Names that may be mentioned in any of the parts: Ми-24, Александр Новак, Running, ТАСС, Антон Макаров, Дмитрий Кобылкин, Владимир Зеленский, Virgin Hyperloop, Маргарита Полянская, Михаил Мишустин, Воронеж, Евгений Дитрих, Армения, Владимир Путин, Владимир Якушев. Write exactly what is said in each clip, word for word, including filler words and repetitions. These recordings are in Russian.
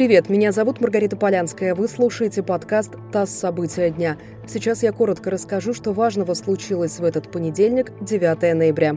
Привет, меня зовут Маргарита Полянская. Вы слушаете подкаст «ТАСС. События дня». Сейчас я коротко расскажу, что важного случилось в этот понедельник, девятого ноября.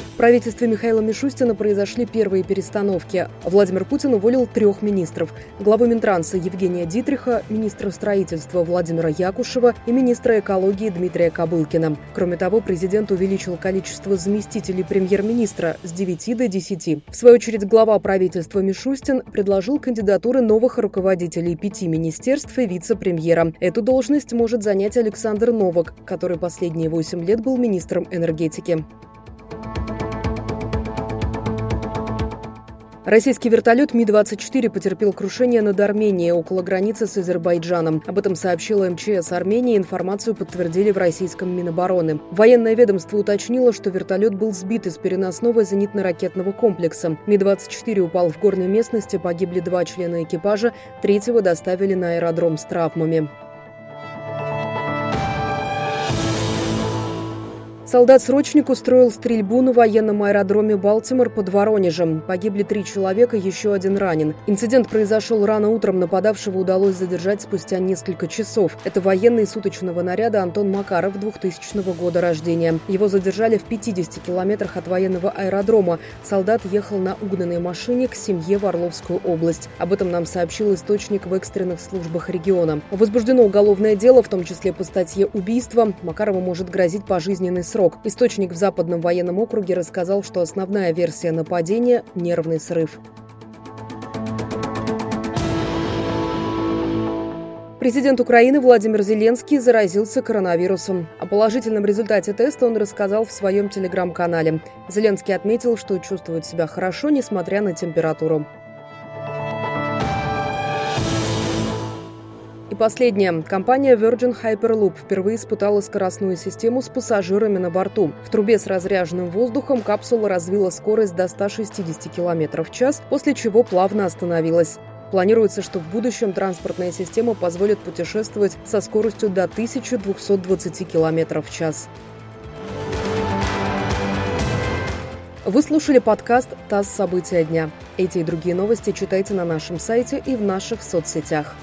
В правительстве Михаила Мишустина произошли первые перестановки. Владимир Путин уволил трех министров – главу Минтранса Евгения Дитриха, министра строительства Владимира Якушева и министра экологии Дмитрия Кобылкина. Кроме того, президент увеличил количество заместителей премьер-министра с девяти до десяти. В свою очередь, глава правительства Мишустин предложил кандидатуры новых руководителей пяти министерств и вице-премьера. Эту должность может занять Александр Новак, который последние восемь лет был министром энергетики. Российский вертолет Ми двадцать четыре потерпел крушение над Арменией около границы с Азербайджаном. Об этом сообщила эм че эс Армении. Информацию подтвердили в российском Минобороны. Военное ведомство уточнило, что вертолет был сбит из переносного зенитно-ракетного комплекса. Ми двадцать четыре упал в горной местности, погибли два члена экипажа, третьего доставили на аэродром с травмами. Солдат-срочник устроил стрельбу на военном аэродроме «Балтимор» под Воронежем. Погибли три человека, еще один ранен. Инцидент произошел рано утром. Нападавшего удалось задержать спустя несколько часов. Это военный суточного наряда Антон Макаров двухтысячного года рождения. Его задержали в пятидесяти километрах от военного аэродрома. Солдат ехал на угнанной машине к семье в Орловскую область. Об этом нам сообщил источник в экстренных службах региона. Возбуждено уголовное дело, в том числе по статье убийства. Макарову может грозить пожизненный срок. Источник в Западном военном округе рассказал, что основная версия нападения – нервный срыв. Президент Украины Владимир Зеленский заразился коронавирусом. О положительном результате теста он рассказал в своем телеграм-канале. Зеленский отметил, что чувствует себя хорошо, несмотря на температуру. И последнее. Компания Virgin Hyperloop впервые испытала скоростную систему с пассажирами на борту. В трубе с разряженным воздухом капсула развила скорость до ста шестидесяти километров в час, после чего плавно остановилась. Планируется, что в будущем транспортная система позволит путешествовать со скоростью до тысячи двухсот двадцати километров в час. Вы слушали подкаст «ТАСС. События дня». Эти и другие новости читайте на нашем сайте и в наших соцсетях.